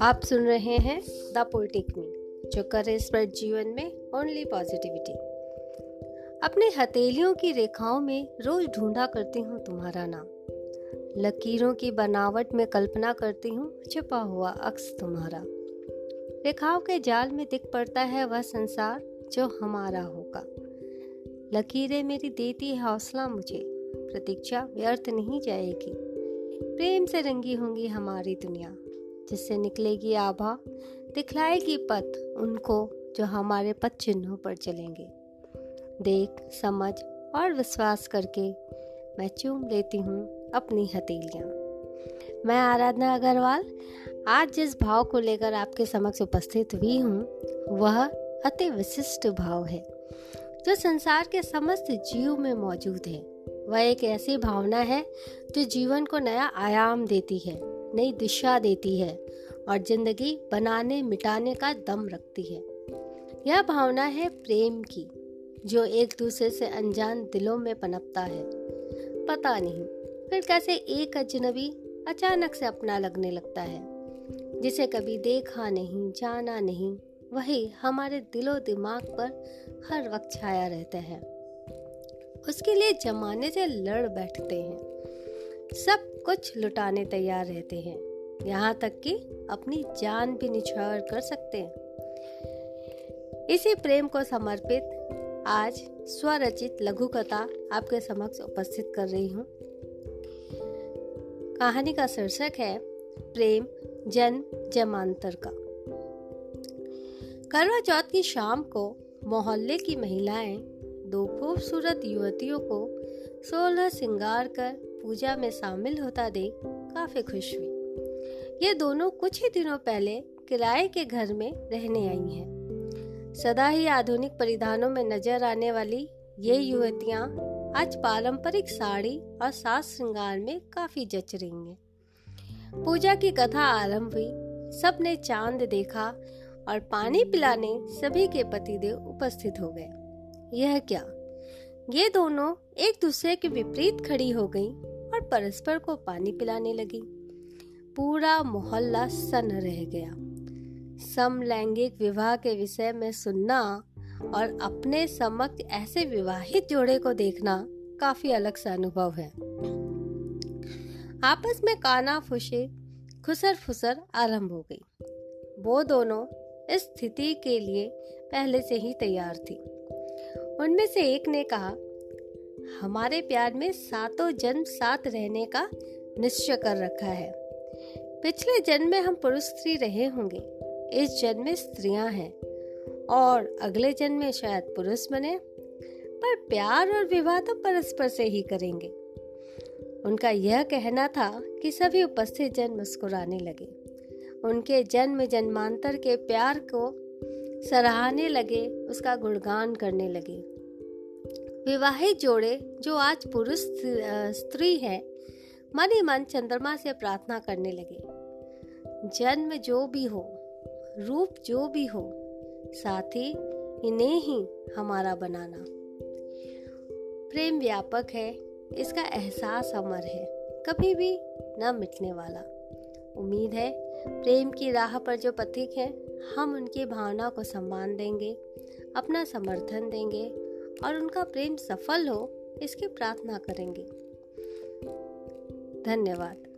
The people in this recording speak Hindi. आप सुन रहे हैं द पॉलिटेक्निक, जो करे स्प्रेड जीवन में ओनली पॉजिटिविटी। अपने हथेलियों की रेखाओं में रोज ढूंढा करती हूँ तुम्हारा नाम, लकीरों की बनावट में कल्पना करती हूँ छिपा हुआ अक्स तुम्हारा। रेखाओं के जाल में दिख पड़ता है वह संसार जो हमारा होगा। लकीरें मेरी देती है हौसला मुझे, प्रतीक्षा व्यर्थ नहीं जाएगी। प्रेम से रंगी होंगी हमारी दुनिया, जिससे निकलेगी आभा, दिखलाएगी पथ उनको जो हमारे पथ चिन्हों पर चलेंगे। देख, समझ और विश्वास करके मैं चूम लेती हूँ अपनी हथेलियाँ। मैं आराधना अग्रवाल आज जिस भाव को लेकर आपके समक्ष उपस्थित हुई हूँ वह अति विशिष्ट भाव है, जो संसार के समस्त जीव में मौजूद है। वह एक ऐसी भावना है जो जीवन को नया आयाम देती है, नई दिशा देती है और जिंदगी बनाने मिटाने का दम रखती है। यह भावना है प्रेम की, जो एक दूसरे से अनजान दिलों में पनपता है। पता नहीं फिर कैसे एक अजनबी अचानक से अपना लगने लगता है, जिसे कभी देखा नहीं, जाना नहीं, वही हमारे दिलो दिमाग पर हर वक्त छाया रहता है। उसके लिए जमाने से लड़ बैठते हैं, सब कुछ लुटाने तैयार रहते हैं, यहाँ तक कि अपनी जान भी निछावर कर सकते हैं। इसी प्रेम को समर्पित आज स्वरचित लघु कथा आपके समक्ष उपस्थित कर रही हूँ। कहानी का शीर्षक है प्रेम जन्म जमांतर का। करवा चौथ की शाम को मोहल्ले की महिलाएं दो खूबसूरत युवतियों को 16 श्रृंगार कर पूजा में शामिल होता देख काफी खुश हुई। ये दोनों कुछ ही दिनों पहले किराए के घर में रहने आई हैं। सदा ही आधुनिक परिधानों में नजर आने वाली ये युवतियां आज पारंपरिक साड़ी और 7 श्रृंगार में काफी जच रही हैं। पूजा की कथा आरंभ हुई। सबने चांद देखा और पानी पिलाने सभी के पतिदेव उपस्थित हो गए। यह क्या, ये दोनों एक दूसरे के विपरीत खड़ी हो गईं और परस्पर को पानी पिलाने लगी। पूरा मोहल्ला सन्न रह गया। समलैंगिक विवाह के विषय में सुनना और अपने समक्ष ऐसे विवाहित जोड़े को देखना काफी अलग सा अनुभव है। आपस में कानाफूसी, खुसर फुसर आरंभ हो गई। वो दोनों इस स्थिति के लिए पहले से ही तैयार थी। उनमें से एक ने कहा, हमारे प्यार में 7 जन्म साथ रहने का निश्चय कर रखा है। पिछले जन्म में हम पुरुष स्त्री रहे होंगे, इस जन्म में स्त्रियां हैं और अगले जन्म में शायद पुरुष बने, पर प्यार और विवाह तो परस्पर से ही करेंगे। उनका यह कहना था कि सभी उपस्थित जन मुस्कुराने लगे, उनके जन्म जन्मांतर के प्यार को सराहने लगे, उसका गुणगान करने लगे। विवाहित जोड़े जो आज पुरुष स्त्री है, मन ही मन चंद्रमा से प्रार्थना करने लगे, जन्म जो भी हो, रूप जो भी हो, साथी इन्हें ही हमारा बनाना। प्रेम व्यापक है, इसका एहसास अमर है, कभी भी न मिटने वाला। उम्मीद है प्रेम की राह पर जो पथिक हैं, हम उनकी भावना को सम्मान देंगे, अपना समर्थन देंगे और उनका प्रेम सफल हो इसकी प्रार्थना करेंगे। धन्यवाद।